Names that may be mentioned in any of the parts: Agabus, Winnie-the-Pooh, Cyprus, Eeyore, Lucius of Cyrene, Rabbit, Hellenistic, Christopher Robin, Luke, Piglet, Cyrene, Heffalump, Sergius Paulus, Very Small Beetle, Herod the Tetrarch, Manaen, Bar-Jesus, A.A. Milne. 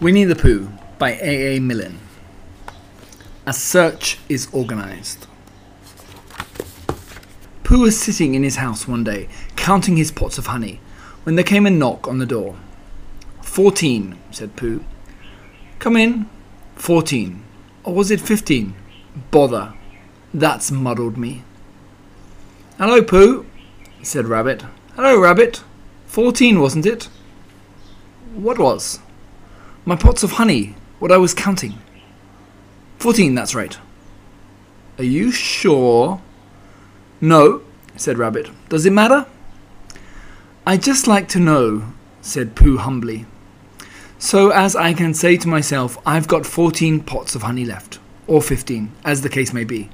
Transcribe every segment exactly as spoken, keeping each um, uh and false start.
Winnie-the-Pooh by A A Milne. A search is organised. Pooh was sitting in his house one day, counting his pots of honey, when there came a knock on the door. Fourteen, said Pooh. Come in. Fourteen. Or was it fifteen? Bother. That's muddled me. Hello, Pooh, said Rabbit. Hello, Rabbit. Fourteen, wasn't it? What was? My pots of honey, what I was counting. Fourteen, that's right. Are you sure? No, said Rabbit. Does it matter? I'd just like to know, said Pooh humbly, so as I can say to myself, I've got fourteen pots of honey left, or fifteen, as the case may be.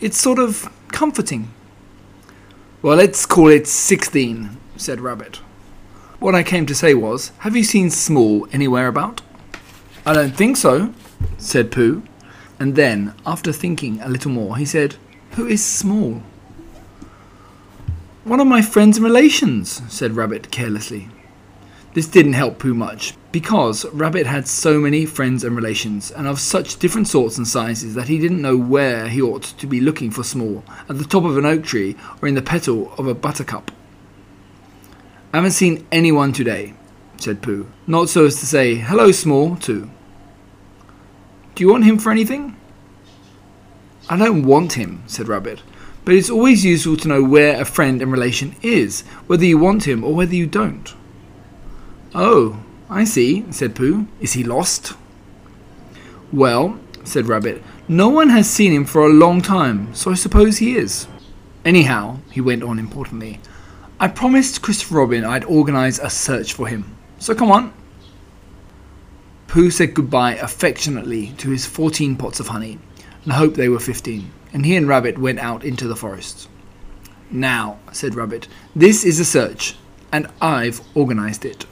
It's sort of comforting. Well, let's call it sixteen, said Rabbit. What I came to say was, have you seen Small anywhere about? I don't think so, said Pooh, and then, after thinking a little more, he said, who is Small? One of my friends and relations, said Rabbit carelessly. This didn't help Pooh much, because Rabbit had so many friends and relations, and of such different sorts and sizes, that he didn't know where he ought to be looking for Small, at the top of an oak tree, or in the petal of a buttercup. I haven't seen anyone today, said Pooh, not so as to say, hello, Small, too. Do you want him for anything? I don't want him, said Rabbit, but it's always useful to know where a friend and relation is, whether you want him or whether you don't. Oh, I see, said Pooh. Is he lost? Well, said Rabbit, no one has seen him for a long time, so I suppose he is. Anyhow, he went on importantly, I promised Christopher Robin I'd organise a search for him, so come on. Pooh said goodbye affectionately to his fourteen pots of honey, and hoped they were fifteen, and he and Rabbit went out into the forest. Now, said Rabbit, this is a search, and I've organised it.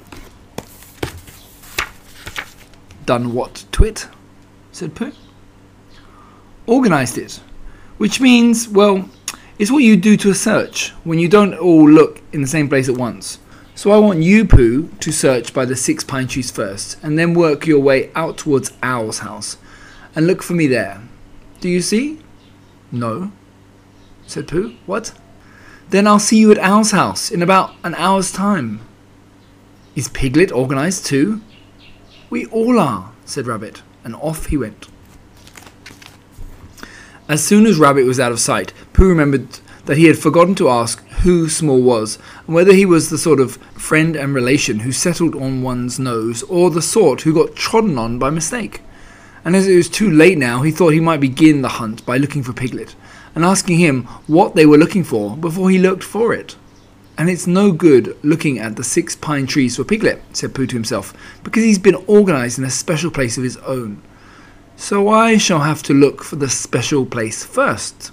Done what, Twit? Said Pooh. Organised it, which means, well, it's what you do to a search, when you don't all look in the same place at once. So I want you, Pooh, to search by the six pine trees first, and then work your way out towards Owl's house, and look for me there. Do you see? No, said Pooh. What? Then I'll see you at Owl's house in about an hour's time. Is Piglet organised too? We all are, said Rabbit, and off he went. As soon as Rabbit was out of sight, Pooh remembered that he had forgotten to ask who Small was, and whether he was the sort of friend and relation who settled on one's nose, or the sort who got trodden on by mistake. And as it was too late now, he thought he might begin the hunt by looking for Piglet, and asking him what they were looking for before he looked for it. And it's no good looking at the six pine trees for Piglet, said Pooh to himself, because he's been organised in a special place of his own. So I shall have to look for the special place first.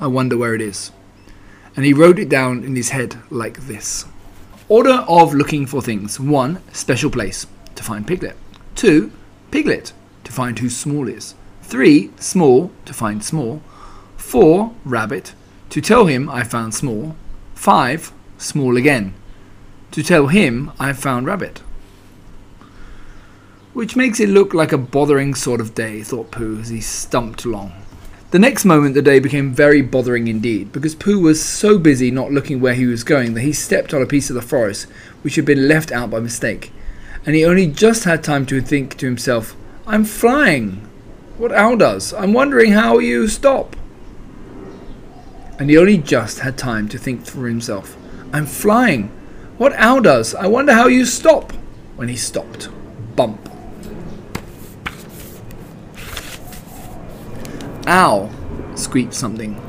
I wonder where it is. And he wrote it down in his head like this. Order of looking for things. One, special place, to find Piglet. Two, Piglet, to find who Small is. Three, Small, to find Small. Four, Rabbit, to tell him I found Small. Five, Small again, to tell him I found Rabbit. Which makes it look like a bothering sort of day, thought Pooh as he stumped along. The next moment the day became very bothering indeed, because Pooh was so busy not looking where he was going that he stepped on a piece of the forest which had been left out by mistake, and he only just had time to think to himself, I'm flying! What owl does? I'm wondering how you stop! And he only just had time to think for himself, I'm flying! What owl does? I wonder how you stop! When he stopped. Bump. Ow, squeaked something.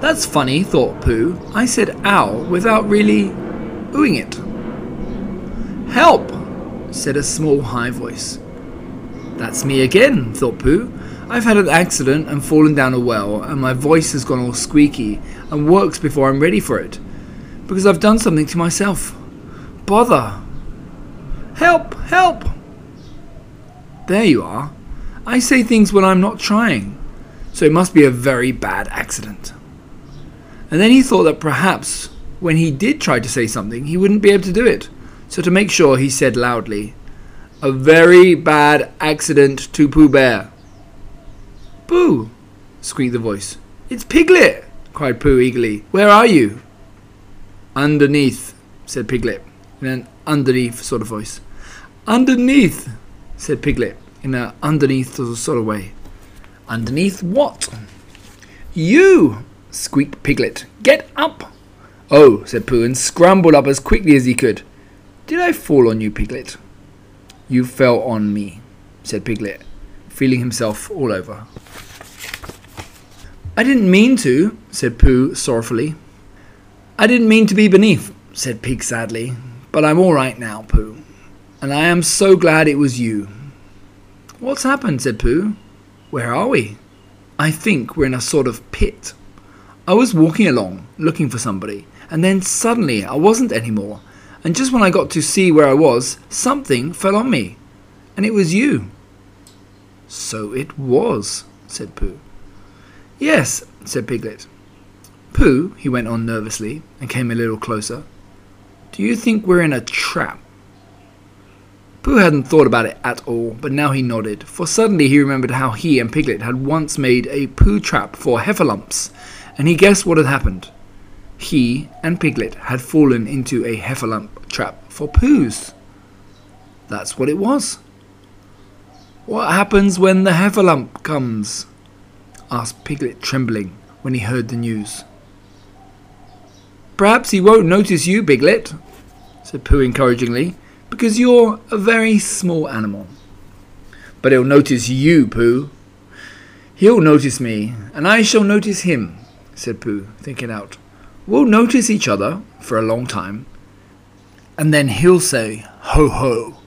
That's funny, thought Pooh. I said ow without really oohing it. Help, said a small high voice. That's me again, thought Pooh. I've had an accident and fallen down a well, and my voice has gone all squeaky and works before I'm ready for it, because I've done something to myself. Bother. Help, help. There you are. I say things when I'm not trying. So it must be a very bad accident. And then he thought that perhaps when he did try to say something, he wouldn't be able to do it. So to make sure, he said loudly, A very bad accident to Pooh Bear. Pooh, squeaked the voice. It's Piglet, cried Pooh eagerly. Where are you? Underneath, said Piglet, in an underneath sort of voice. Underneath, said Piglet, in an underneath sort of way. Underneath what? You, squeaked Piglet. Get up. Oh, said Pooh, and scrambled up as quickly as he could. Did I fall on you, Piglet? You fell on me, said Piglet, feeling himself all over. I didn't mean to, said Pooh sorrowfully. I didn't mean to be beneath, said Pig sadly, but I'm all right now, Pooh, and I am so glad it was you. What's happened, said Pooh. Where are we? I think we're in a sort of pit. I was walking along, looking for somebody, and then suddenly I wasn't anymore, and just when I got to see where I was, something fell on me, and it was you. So it was, said Pooh. Yes, said Piglet. Pooh, he went on nervously, and came a little closer. Do you think we're in a trap? Pooh hadn't thought about it at all, but now he nodded, for suddenly he remembered how he and Piglet had once made a Pooh trap for Heffalumps, and he guessed what had happened. He and Piglet had fallen into a Heffalump trap for Poohs. That's what it was. What happens when the Heffalump comes? Asked Piglet, trembling, when he heard the news. Perhaps he won't notice you, Piglet, said Pooh encouragingly, because you're a very small animal. But he'll notice you, Pooh. He'll notice me, and I shall notice him, said Pooh, thinking out. We'll notice each other for a long time, and then he'll say, ho ho.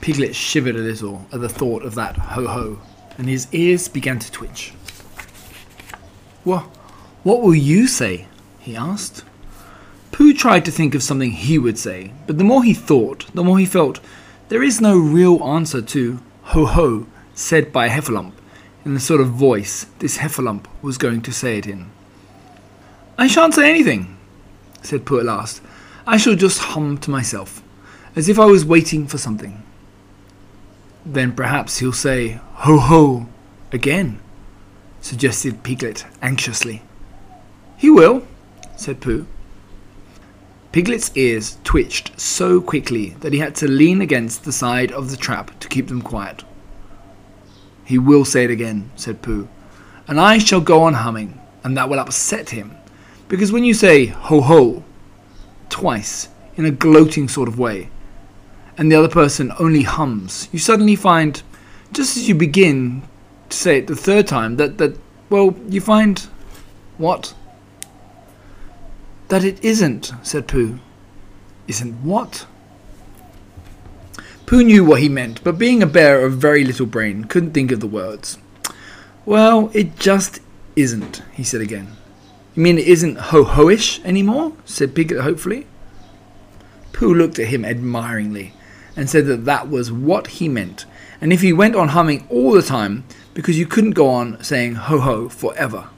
Piglet shivered a little at the thought of that ho ho, and his ears began to twitch. What, what will you say? He asked. Pooh tried to think of something he would say, but the more he thought, the more he felt there is no real answer to ho ho said by Heffalump in the sort of voice this Heffalump was going to say it in. I shan't say anything, said Pooh at last. I shall just hum to myself, as if I was waiting for something. Then perhaps he'll say, ho ho, again, suggested Piglet anxiously. He will, said Pooh. Piglet's ears twitched so quickly that he had to lean against the side of the trap to keep them quiet. He will say it again, said Pooh, and I shall go on humming, and that will upset him. Because when you say ho-ho twice in a gloating sort of way and the other person only hums, you suddenly find, just as you begin to say it the third time, that, that well, you find, what? That it isn't, said Pooh. Isn't what? Pooh knew what he meant, but being a bear of very little brain, couldn't think of the words. Well, it just isn't, he said again. You mean it isn't ho-ho-ish anymore? Said Piglet hopefully. Pooh looked at him admiringly and said that that was what he meant, and if he went on humming all the time, because you couldn't go on saying ho-ho forever.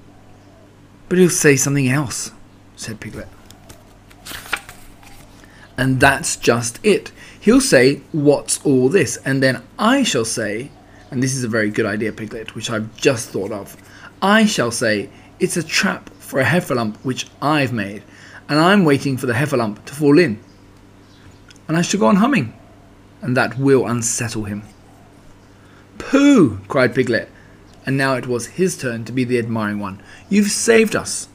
But he'll say something else, said Piglet. And that's just it. He'll say, what's all this? And then I shall say, and this is a very good idea, Piglet, which I've just thought of, I shall say, it's a trap for a Heffalump which I've made, and I'm waiting for the Heffalump to fall in. And I shall go on humming, and that will unsettle him. Pooh, cried Piglet, and now it was his turn to be the admiring one. You've saved us.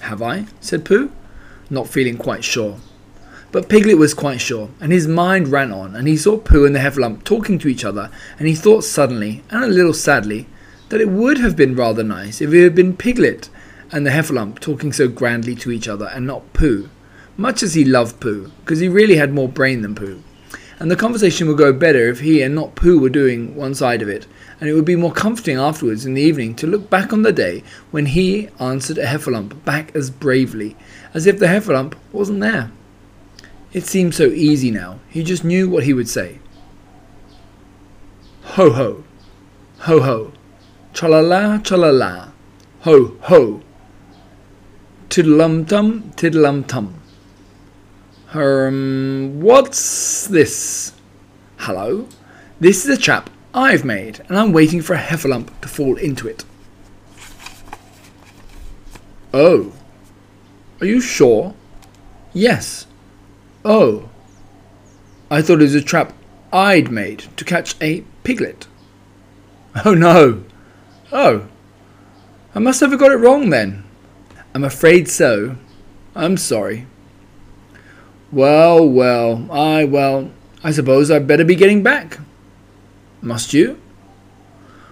Have I? Said Pooh, not feeling quite sure. But Piglet was quite sure, and his mind ran on, and he saw Pooh and the Heffalump talking to each other, and he thought suddenly, and a little sadly, that it would have been rather nice if it had been Piglet and the Heffalump talking so grandly to each other, and not Pooh, much as he loved Pooh, because he really had more brain than Pooh. And the conversation would go better if he and not Pooh were doing one side of it, and it would be more comforting afterwards in the evening to look back on the day when he answered a Heffalump back as bravely, as if the Heffalump wasn't there. It seemed so easy now, he just knew what he would say. Ho ho, ho ho, tra-la-la, tra-la-la, ho ho. Tiddle-um-tum, tiddle-um-tum. Um, what's this? Hello, this is a trap I've made, and I'm waiting for a Heffalump to fall into it. Oh, are you sure? Yes. Oh, I thought it was a trap I'd made to catch a piglet. Oh no. Oh, I must have got it wrong then. I'm afraid so. I'm sorry. Well, well, I, well, I suppose I'd better be getting back. Must you?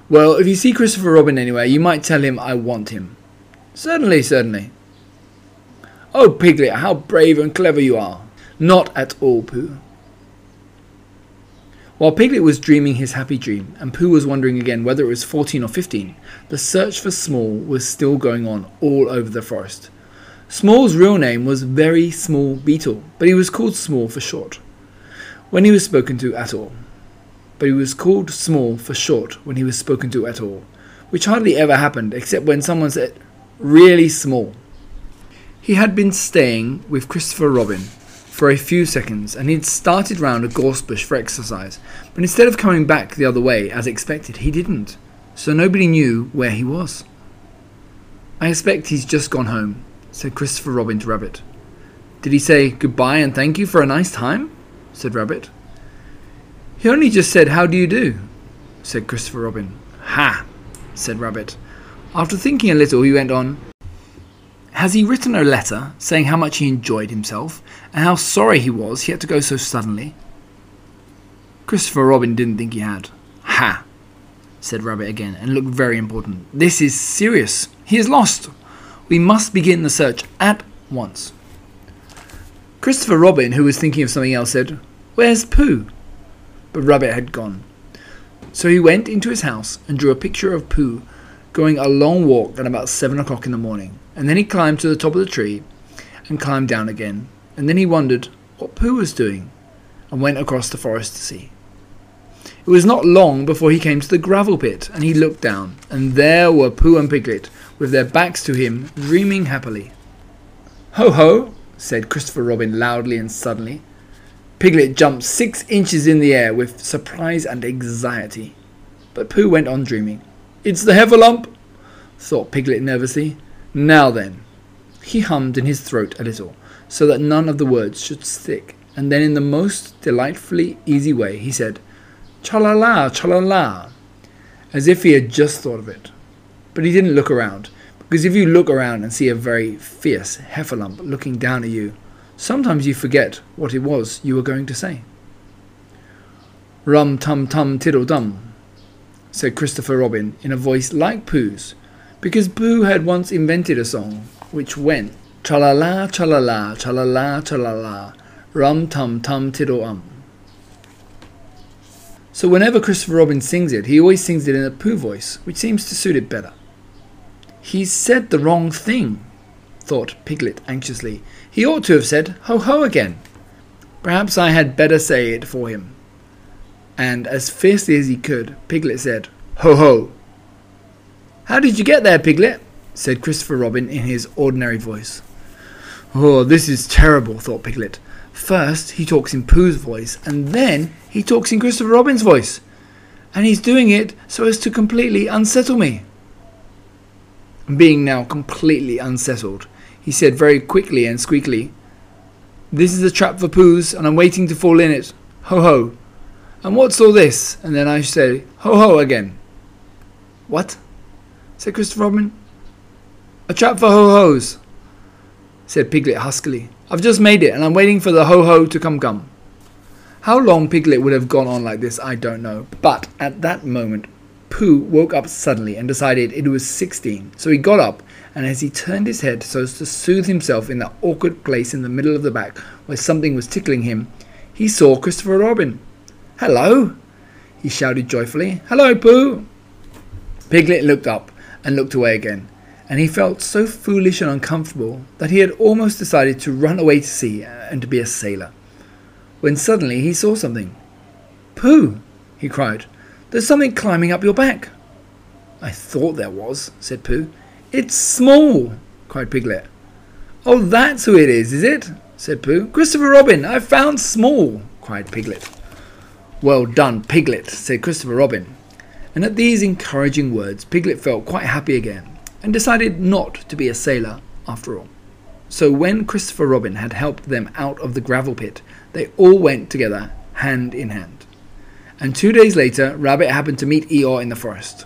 Well, if you see Christopher Robin anywhere, you might tell him I want him. Certainly, certainly. Oh, Piglet, how brave and clever you are. Not at all, Pooh. While Piglet was dreaming his happy dream, and Pooh was wondering again whether it was fourteen or fifteen, the search for Small was still going on all over the forest. Small's real name was Very Small Beetle, but he was called Small for short when he was spoken to at all. But he was called Small for short when he was spoken to at all, which hardly ever happened except when someone said, "Really small." He had been staying with Christopher Robin for a few seconds, and he'd started round a gorse bush for exercise, but instead of coming back the other way as expected, he didn't, so nobody knew where he was. "I expect he's just gone home," said Christopher Robin to Rabbit. "Did he say goodbye and thank you for a nice time?" said Rabbit. "He only just said how do you do," said Christopher Robin. "Ha!" said Rabbit. After thinking a little, he went on, "Has he written a letter saying how much he enjoyed himself and how sorry he was he had to go so suddenly?" Christopher Robin didn't think he had. "Ha!" said Rabbit again, and looked very important. "This is serious. He is lost. We must begin the search at once." Christopher Robin, who was thinking of something else, said, "Where's Pooh?" But Rabbit had gone. So he went into his house and drew a picture of Pooh going a long walk at about seven o'clock in the morning, and then he climbed to the top of the tree and climbed down again, and then he wondered what Pooh was doing and went across the forest to see. It was not long before he came to the gravel pit, and he looked down, and there were Pooh and Piglet with their backs to him, dreaming happily. "Ho ho," said Christopher Robin loudly and suddenly. Piglet jumped six inches in the air with surprise and anxiety, but Pooh went on dreaming. "It's the Heffalump," thought Piglet nervously. "Now then." He hummed in his throat a little, so that none of the words should stick, and then in the most delightfully easy way he said, "Cha-la-la, cha-la-la," as if he had just thought of it. But he didn't look around, because if you look around and see a very fierce Heffalump looking down at you, sometimes you forget what it was you were going to say. "Rum-tum-tum, tiddle-dum," said Christopher Robin in a voice like Pooh's, because Pooh had once invented a song which went "Cha-la-la, cha-la-la, cha-la-la, cha-la-la, rum-tum-tum, tiddle-um." So whenever Christopher Robin sings it, he always sings it in a Pooh voice, which seems to suit it better. "He's said the wrong thing," thought Piglet anxiously. "He ought to have said ho-ho again. Perhaps I had better say it for him." And as fiercely as he could, Piglet said, "Ho ho!" "How did you get there, Piglet?" said Christopher Robin in his ordinary voice. "Oh, this is terrible," thought Piglet. "First he talks in Pooh's voice, and then he talks in Christopher Robin's voice. And he's doing it so as to completely unsettle me." Being now completely unsettled, he said very quickly and squeakily, "This is a trap for Pooh's, and I'm waiting to fall in it. Ho ho! And what's all this? And then I say, ho ho again." "What?" said Christopher Robin. "A trap for ho ho's," said Piglet huskily. "I've just made it, and I'm waiting for the ho ho to come come." How long Piglet would have gone on like this, I don't know. But at that moment, Pooh woke up suddenly and decided it was sixteen. So he got up, and as he turned his head so as to soothe himself in that awkward place in the middle of the back where something was tickling him, he saw Christopher Robin. "Hello!" he shouted joyfully. "Hello, Pooh!" Piglet looked up and looked away again, and he felt so foolish and uncomfortable that he had almost decided to run away to sea and to be a sailor, when suddenly he saw something. "Pooh!" he cried. "There's something climbing up your back." "I thought there was," said Pooh. "It's Small!" cried Piglet. "Oh, that's who it is, is it?" said Pooh. "Christopher Robin, I've found Small!" cried Piglet. "Well done, Piglet," said Christopher Robin. And at these encouraging words, Piglet felt quite happy again, and decided not to be a sailor after all. So when Christopher Robin had helped them out of the gravel pit, they all went together, hand in hand. And two days later, Rabbit happened to meet Eeyore in the forest.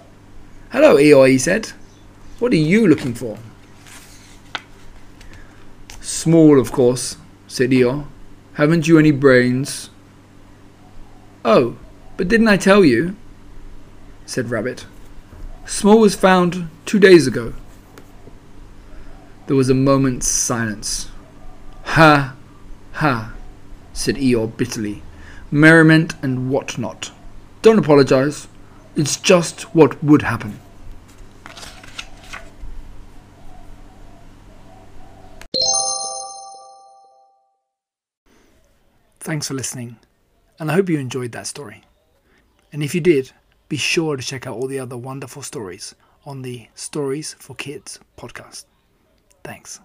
"Hello, Eeyore," he said. "What are you looking for?" "Small, of course," said Eeyore. "Haven't you any brains?" "Oh, but didn't I tell you?" said Rabbit. "Small was found two days ago." There was a moment's silence. "Ha, ha," said Eeyore bitterly. "Merriment and what not. Don't apologise. It's just what would happen." Thanks for listening, and I hope you enjoyed that story. And if you did, be sure to check out all the other wonderful stories on the Stories for Kids podcast. Thanks.